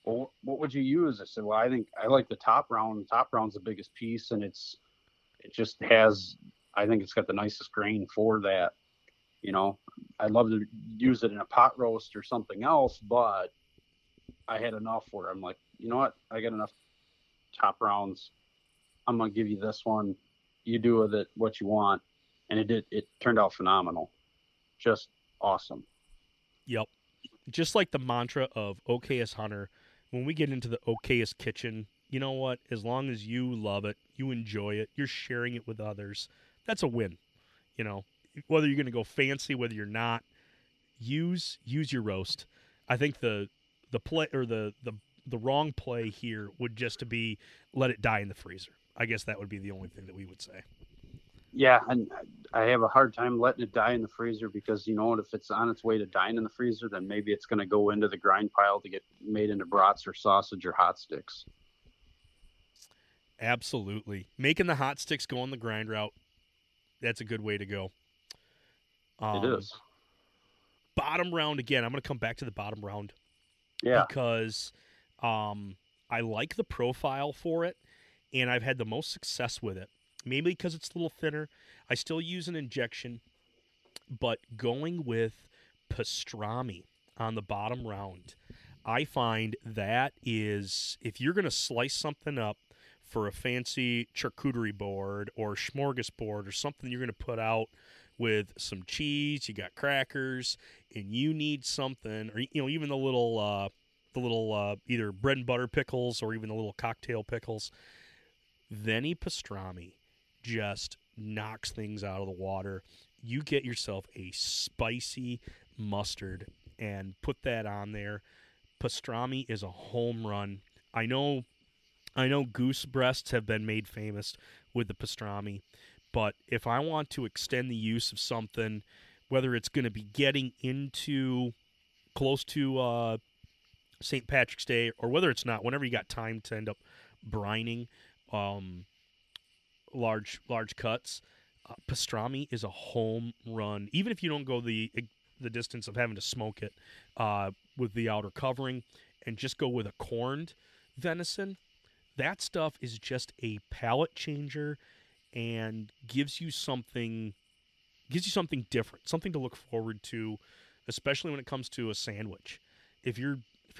well, what would you use? I said, well, I think I like the Top Round. The Top Round's the biggest piece, and it's got the nicest grain for that. You know, I'd love to use it in a pot roast or something else, but I had enough where I'm like, you know what? I got enough Top Rounds. I'm going to give you this one. You do with it what you want. And it turned out phenomenal. Just awesome. Yep. Just like the mantra of Okayest Hunter, when we get into the Okayest Kitchen, you know what? As long as you love it, you enjoy it, you're sharing it with others, that's a win, you know? Whether you're going to go fancy, whether you're not, use your roast. I think the play or the wrong play here would just to be let it die in the freezer. I guess that would be the only thing that we would say. Yeah, and I have a hard time letting it die in the freezer because, you know what, if it's on its way to dine in the freezer, then maybe it's going to go into the grind pile to get made into brats or sausage or hot sticks. Absolutely. Making the hot sticks go on the grind route, that's a good way to go. It is. Bottom round again. I'm going to come back to the bottom round. Yeah. Because I like the profile for it, and I've had the most success with it. Maybe because it's a little thinner. I still use an injection, but going with pastrami on the bottom round, I find that is, if you're going to slice something up for a fancy charcuterie board or smorgasbord or something you're going to put out with some cheese, you got crackers, and you need something, or you know, even the little either bread and butter pickles or even the little cocktail pickles. Veni pastrami just knocks things out of the water. You get yourself a spicy mustard and put that on there. Pastrami is a home run. I know goose breasts have been made famous with the pastrami. But if I want to extend the use of something, whether it's going to be getting into close to St. Patrick's Day or whether it's not, whenever you got time to end up brining large cuts, pastrami is a home run. Even if you don't go the distance of having to smoke it with the outer covering and just go with a corned venison, that stuff is just a palate changer. And gives you something different, something to look forward to, especially when it comes to a sandwich. If you're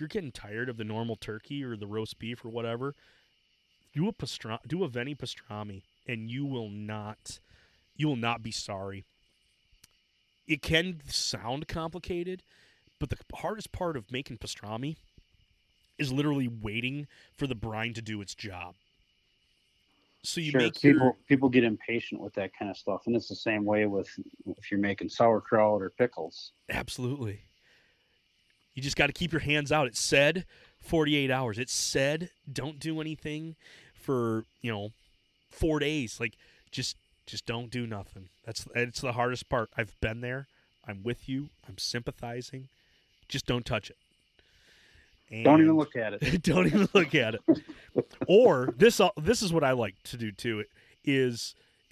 getting tired of the normal turkey or the roast beef or whatever, do a veni pastrami, and you will not be sorry. It can sound complicated, but the hardest part of making pastrami is literally waiting for the brine to do its job. So you make people get impatient with that kind of stuff, and it's the same way with if you're making sauerkraut or pickles. Absolutely. You just got to keep your hands out. It said 48 hours. It said don't do anything for, 4 days. Like, just don't do nothing. It's the hardest part. I've been there. I'm with you. I'm sympathizing. Just don't touch it. And don't even look at it. Don't even look at it. Or this is what I like to do too.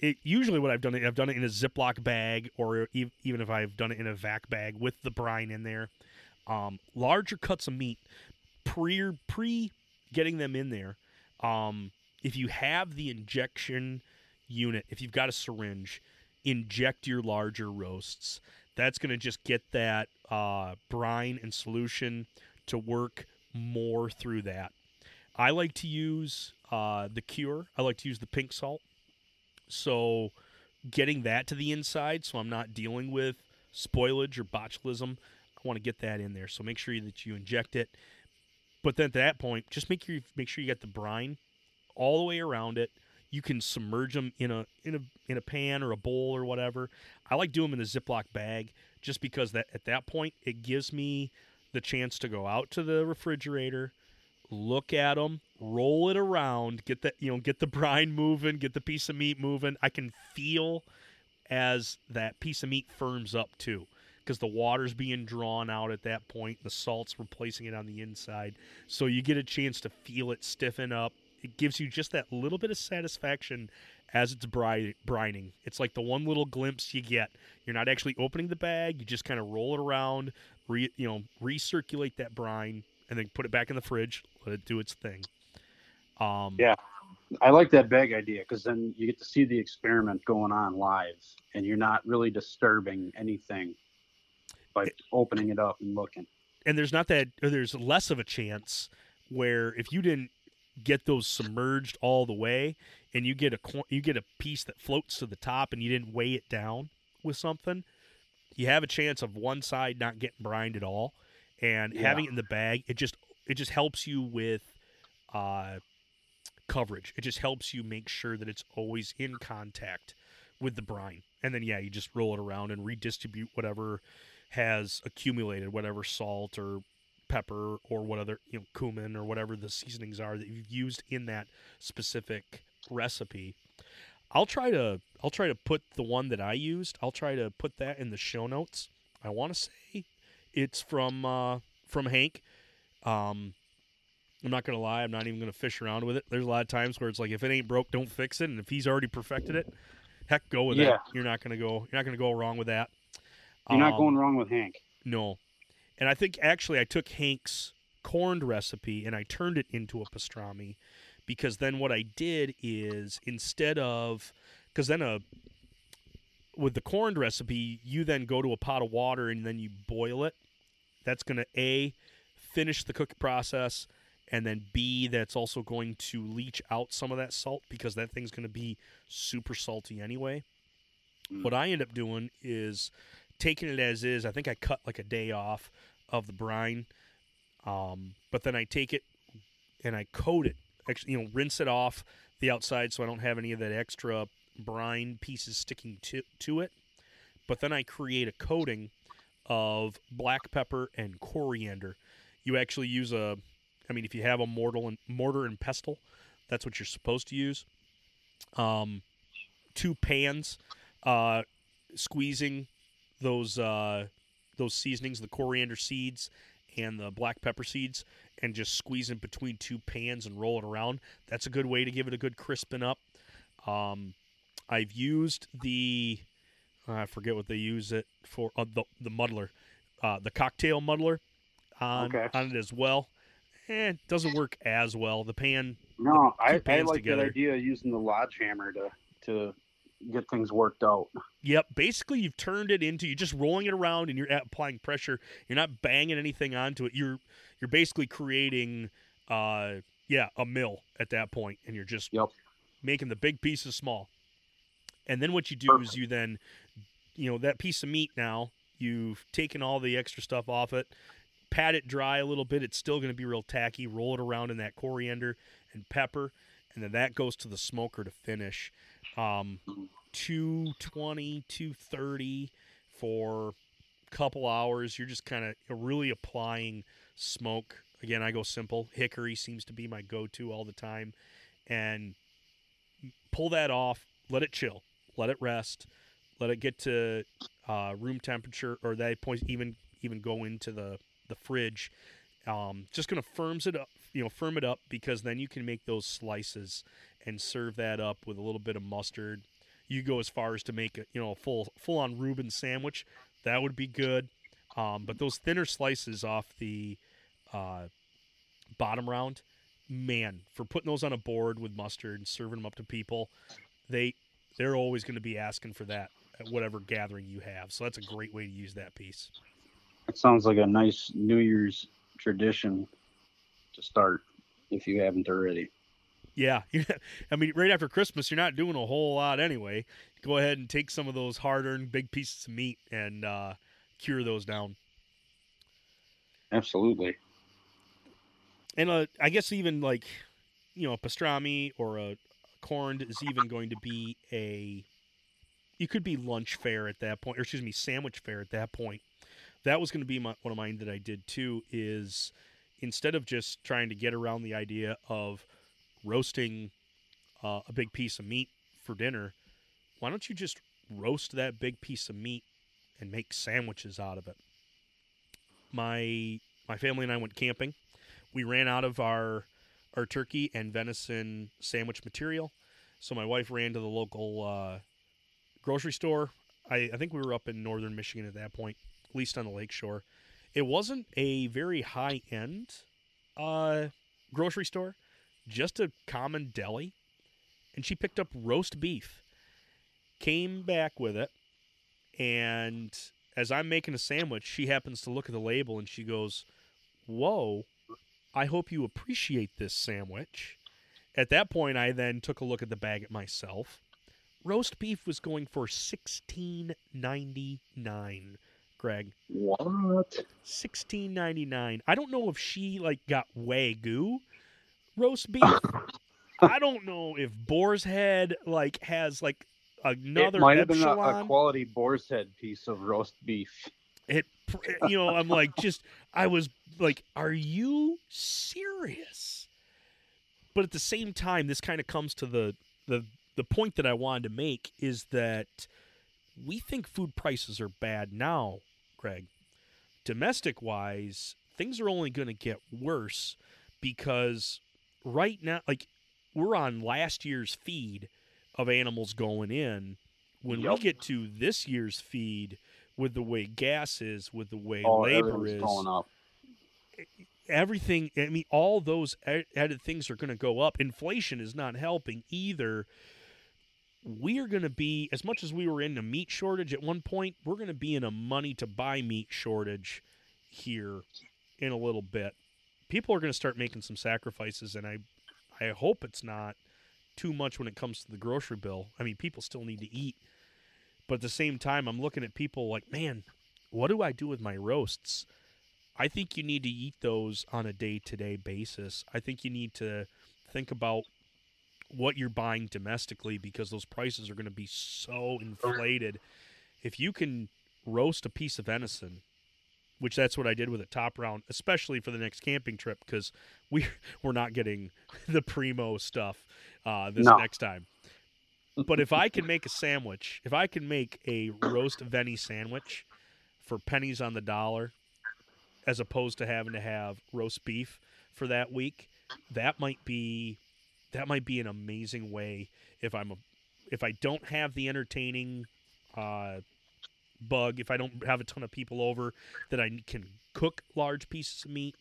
Usually what I've done it in a Ziploc bag, or even if I've done it in a vac bag with the brine in there. Larger cuts of meat, pre getting them in there. If you have the injection unit, if you've got a syringe, inject your larger roasts. That's going to just get that brine and solution to work more through that. I like to use the cure. I like to use the pink salt. So getting that to the inside, so I'm not dealing with spoilage or botulism, I want to get that in there. So make sure that you inject it. But then at that point, just make sure you get the brine all the way around it. You can submerge them in a pan or a bowl or whatever. I like doing them in a Ziploc bag just because that at that point it gives me the chance to go out to the refrigerator, look at them, roll it around, get the brine moving, get the piece of meat moving. I can feel as that piece of meat firms up too, because the water's being drawn out at that point. The salt's replacing it on the inside, so you get a chance to feel it stiffen up. It gives you just that little bit of satisfaction as it's brining. It's like the one little glimpse you get. You're not actually opening the bag. You just kind of roll it around, recirculate that brine, and then put it back in the fridge. Let it do its thing. Yeah, I like that bag idea because then you get to see the experiment going on live, and you're not really disturbing anything by opening it up and looking. And there's less of a chance where if you didn't get those submerged all the way, and you get a piece that floats to the top, and you didn't weigh it down with something, you have a chance of one side not getting brined at all. And having it in the bag, it just helps you with coverage. It just helps you make sure that it's always in contact with the brine. And then you just roll it around and redistribute whatever has accumulated, whatever salt or pepper or what other cumin or whatever the seasonings are that you've used in that specific recipe. I'll try to put the one that I used. I'll try to put that in the show notes. I want to say it's from Hank. I'm not gonna lie. I'm not even gonna fish around with it. There's a lot of times where it's like, if it ain't broke, don't fix it. And if he's already perfected it, heck, go with it. You're not gonna go wrong with that. You're not going wrong with Hank. No. And I think actually I took Hank's corned recipe and I turned it into a pastrami, because then what I did is with the corned recipe, you then go to a pot of water and then you boil it. That's going to A, finish the cooking process, and then B, that's also going to leach out some of that salt because that thing's going to be super salty anyway. Mm. What I end up doing is taking it as is. I think I cut like a day off of the brine, but then I take it and I coat it, actually, rinse it off the outside so I don't have any of that extra brine pieces sticking to it. But then I create a coating of black pepper and coriander. You actually use if you have a mortar and pestle, that's what you're supposed to use. 2 pans, squeezing those seasonings, the coriander seeds and the black pepper seeds, and just squeeze it between 2 pans and roll it around. That's a good way to give it a good crispin up. I've used I forget what they use it for, the muddler, the cocktail muddler on it as well. It doesn't work as well. The pan. No, I like together. That idea of using the lodge hammer to get things worked out. Yep. Basically, you've turned it into, you're just rolling it around and you're applying pressure. You're not banging anything onto it. You're basically creating a mill at that point, and you're just making the big pieces small. And then what you do is you then, that piece of meat now, you've taken all the extra stuff off it, pat it dry a little bit. It's still going to be real tacky. Roll it around in that coriander and pepper, and then that goes to the smoker to finish. 220, 230 for couple hours. You're just kind of really applying smoke. Again, I go simple. Hickory seems to be my go-to all the time. And pull that off. Let it chill. Let it rest. Let it get to room temperature, or that point even go into the fridge. Just going to firm it up, because then you can make those slices and serve that up with a little bit of mustard. You go as far as to make a, a full-on Reuben sandwich. That would be good. But those thinner slices off the bottom round, man, for putting those on a board with mustard and serving them up to people, they're always going to be asking for that at whatever gathering you have. So that's a great way to use that piece. That sounds like a nice New Year's tradition to start, if you haven't already. Yeah. I mean, right after Christmas, you're not doing a whole lot anyway. Go ahead and take some of those hard-earned big pieces of meat and cure those down. Absolutely. And I guess even like, pastrami or a corned is even going to be you could be lunch fare at that point, or excuse me, sandwich fare at that point. That was going to be one of mine that I did too, is instead of just trying to get around the idea of roasting a big piece of meat for dinner, why don't you just roast that big piece of meat and make sandwiches out of it? My family and I went camping. We ran out of our turkey and venison sandwich material, so my wife ran to the local grocery store. I think we were up in northern Michigan at that point, at least on the lakeshore. It wasn't a very high-end grocery store, just a common deli, and she picked up roast beef, came back with it, and as I'm making a sandwich, she happens to look at the label and she goes, "Whoa, I hope you appreciate this sandwich." At that point, I then took a look at the bag at myself. Roast beef was going for $16.99, Greg. What? $16.99. I don't know if she got Wagyu roast beef. I don't know if Boar's Head has another. It might have been a quality Boar's Head piece of roast beef. I'm I was like, are you serious? But at the same time, this kind of comes to the point that I wanted to make, is that we think food prices are bad now, Greg. Domestic-wise, things are only going to get worse, because right now, we're on last year's feed of animals going in. When we get to this year's feed, with the way gas is, with the way labor is, everything, I mean, all those added things are going to go up. Inflation is not helping either. We are going to be, as much as we were in a meat shortage at one point, we're going to be in a money to buy meat shortage here in a little bit. People are going to start making some sacrifices, and I hope it's not too much when it comes to the grocery bill. I mean, people still need to eat. But at the same time, I'm looking at people like, man, what do I do with my roasts? I think you need to eat those on a day-to-day basis. I think you need to think about what you're buying domestically, because those prices are going to be so inflated. If you can roast a piece of venison, which that's what I did with a top round, especially for the next camping trip, because we're not getting the primo stuff next time. But if I can make a sandwich, if I can make a roast veni sandwich for pennies on the dollar, as opposed to having to have roast beef for that week, that might be an amazing way. If I don't have the entertaining bug, if I don't have a ton of people over that I can cook large pieces of meat,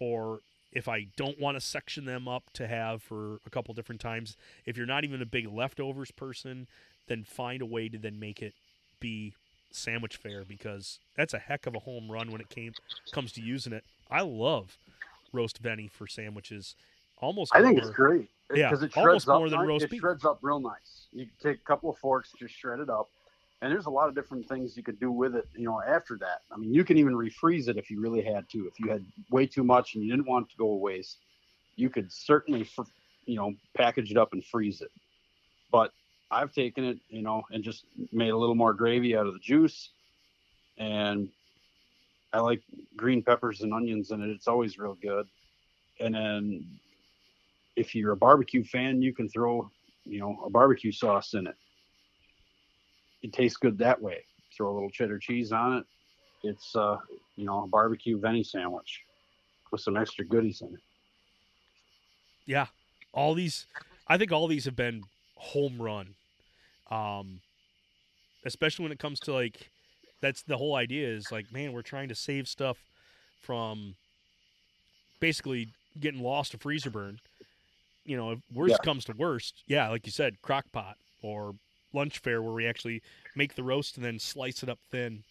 or if I don't want to section them up to have for a couple different times, if you're not even a big leftovers person, then find a way to then make it be sandwich fare, because that's a heck of a home run when it comes to using it. I love roast veni for sandwiches. It's great. Yeah, because it shreds up. It shreds up real nice. You can take a couple of forks, just shred it up, and there's a lot of different things you could do with it, after that. I mean, you can even refreeze it if you really had to. If you had way too much and you didn't want it to go to waste, you could certainly, package it up and freeze it. But I've taken it, and just made a little more gravy out of the juice and I like green peppers and onions in it. It's always real good. And then if you're a barbecue fan, you can throw, you know, a barbecue sauce in it. It tastes good that way. Throw a little cheddar cheese on it. It's, you know, a barbecue veni sandwich with some extra goodies in it. Yeah. All these, I think all these have been home run. Especially when it comes to, like, that's the whole idea is, like, man, we're trying to save stuff from basically getting lost to freezer burn. You know, if worst comes to worst, like you said, crock pot or lunch fare where we actually make the roast and then slice it up thin.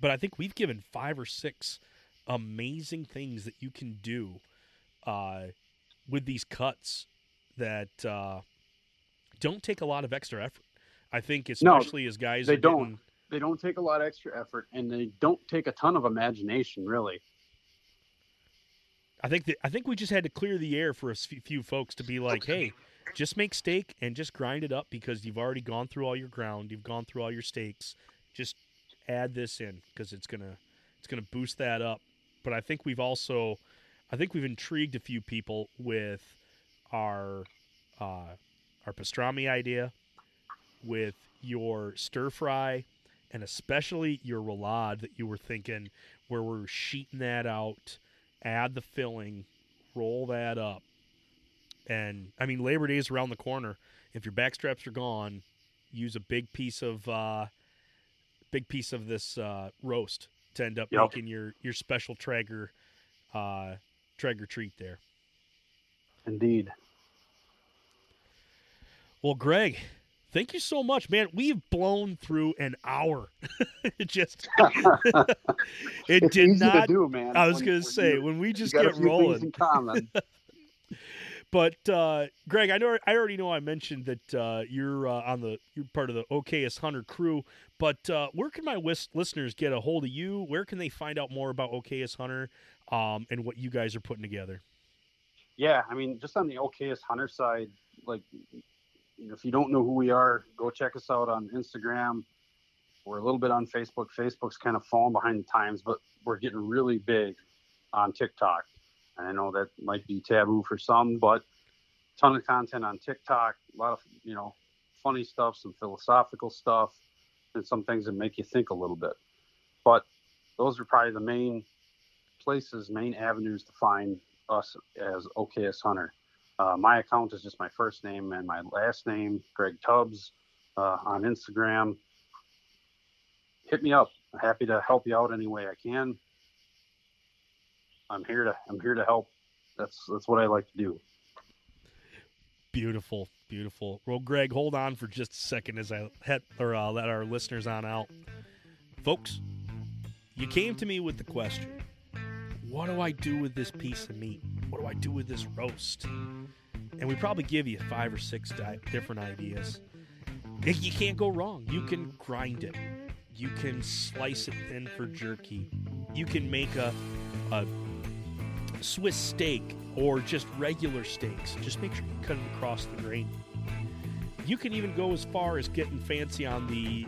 But I think we've given 5 or 6 amazing things that you can do with these cuts that don't take a lot of extra effort. I think especially as guys they don't. They don't take a lot of extra effort, and they don't take a ton of imagination, really. I think we just had to clear the air for a few folks to be like, hey, just make steak and just grind it up because you've already gone through all your ground, you've gone through all your steaks. Just add this in because it's gonna boost that up. But I think we've also, intrigued a few people with our pastrami idea, with your stir fry, and especially your roulade that you were thinking, where we're sheeting that out, add the filling, roll that up. And, I mean, Labor Day is around the corner. If your back straps are gone, use a big piece of this roast to end up making your special Traeger treat there. Indeed. Well, Greg, thank you so much, man. We've blown through an hour. It's did easy not. To do, man. I was going to say when we just get rolling. But Greg, I already know. I mentioned that you're part of the Okayest Hunter crew. But where can my listeners get a hold of you? Where can they find out more about Okayest Hunter and what you guys are putting together? Yeah, I mean, just on the Okayest Hunter side, like, if you don't know who we are, go check us out on Instagram. We're a little bit on Facebook. Facebook's kind of falling behind the times, but we're getting really big on TikTok. And I know that might be taboo for some, but ton of content on TikTok. A lot of, you know, funny stuff, some philosophical stuff, and some things that make you think a little bit. But those are probably the main places, main avenues to find us as Okayest Hunter. My account is just my first name and my last name, Greg Tubbs, on Instagram. Hit me up. I'm happy to help you out any way I can. I'm here to help. That's what I like to do. Beautiful, beautiful. Well, Greg, hold on for just a second as I let our listeners on out. Folks, you came to me with the question, what do I do with this piece of meat? What do I do with this roast? And we probably give you 5 or 6 different ideas. You can't go wrong. You can grind it. You can slice it thin for jerky. You can make a Swiss steak or just regular steaks. Just make sure you cut it across the grain. You can even go as far as getting fancy on the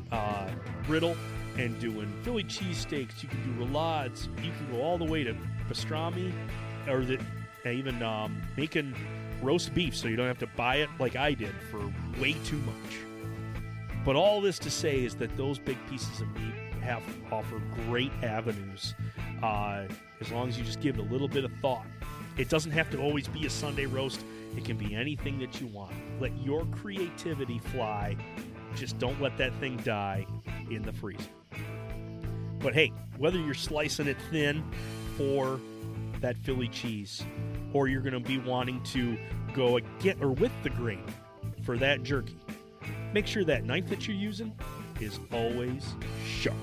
griddle and doing Philly cheesesteaks. You can do roulades. You can go all the way to pastrami or even making roast beef so you don't have to buy it like I did for way too much. But all this to say is that those big pieces of meat offer great avenues as long as you just give it a little bit of thought. It doesn't have to always be a Sunday roast. It can be anything that you want. Let your creativity fly. Just don't let that thing die in the freezer. But hey, whether you're slicing it thin for that Philly cheese, or you're going to be wanting to go get or with the grain for that jerky, make sure that knife that you're using is always sharp.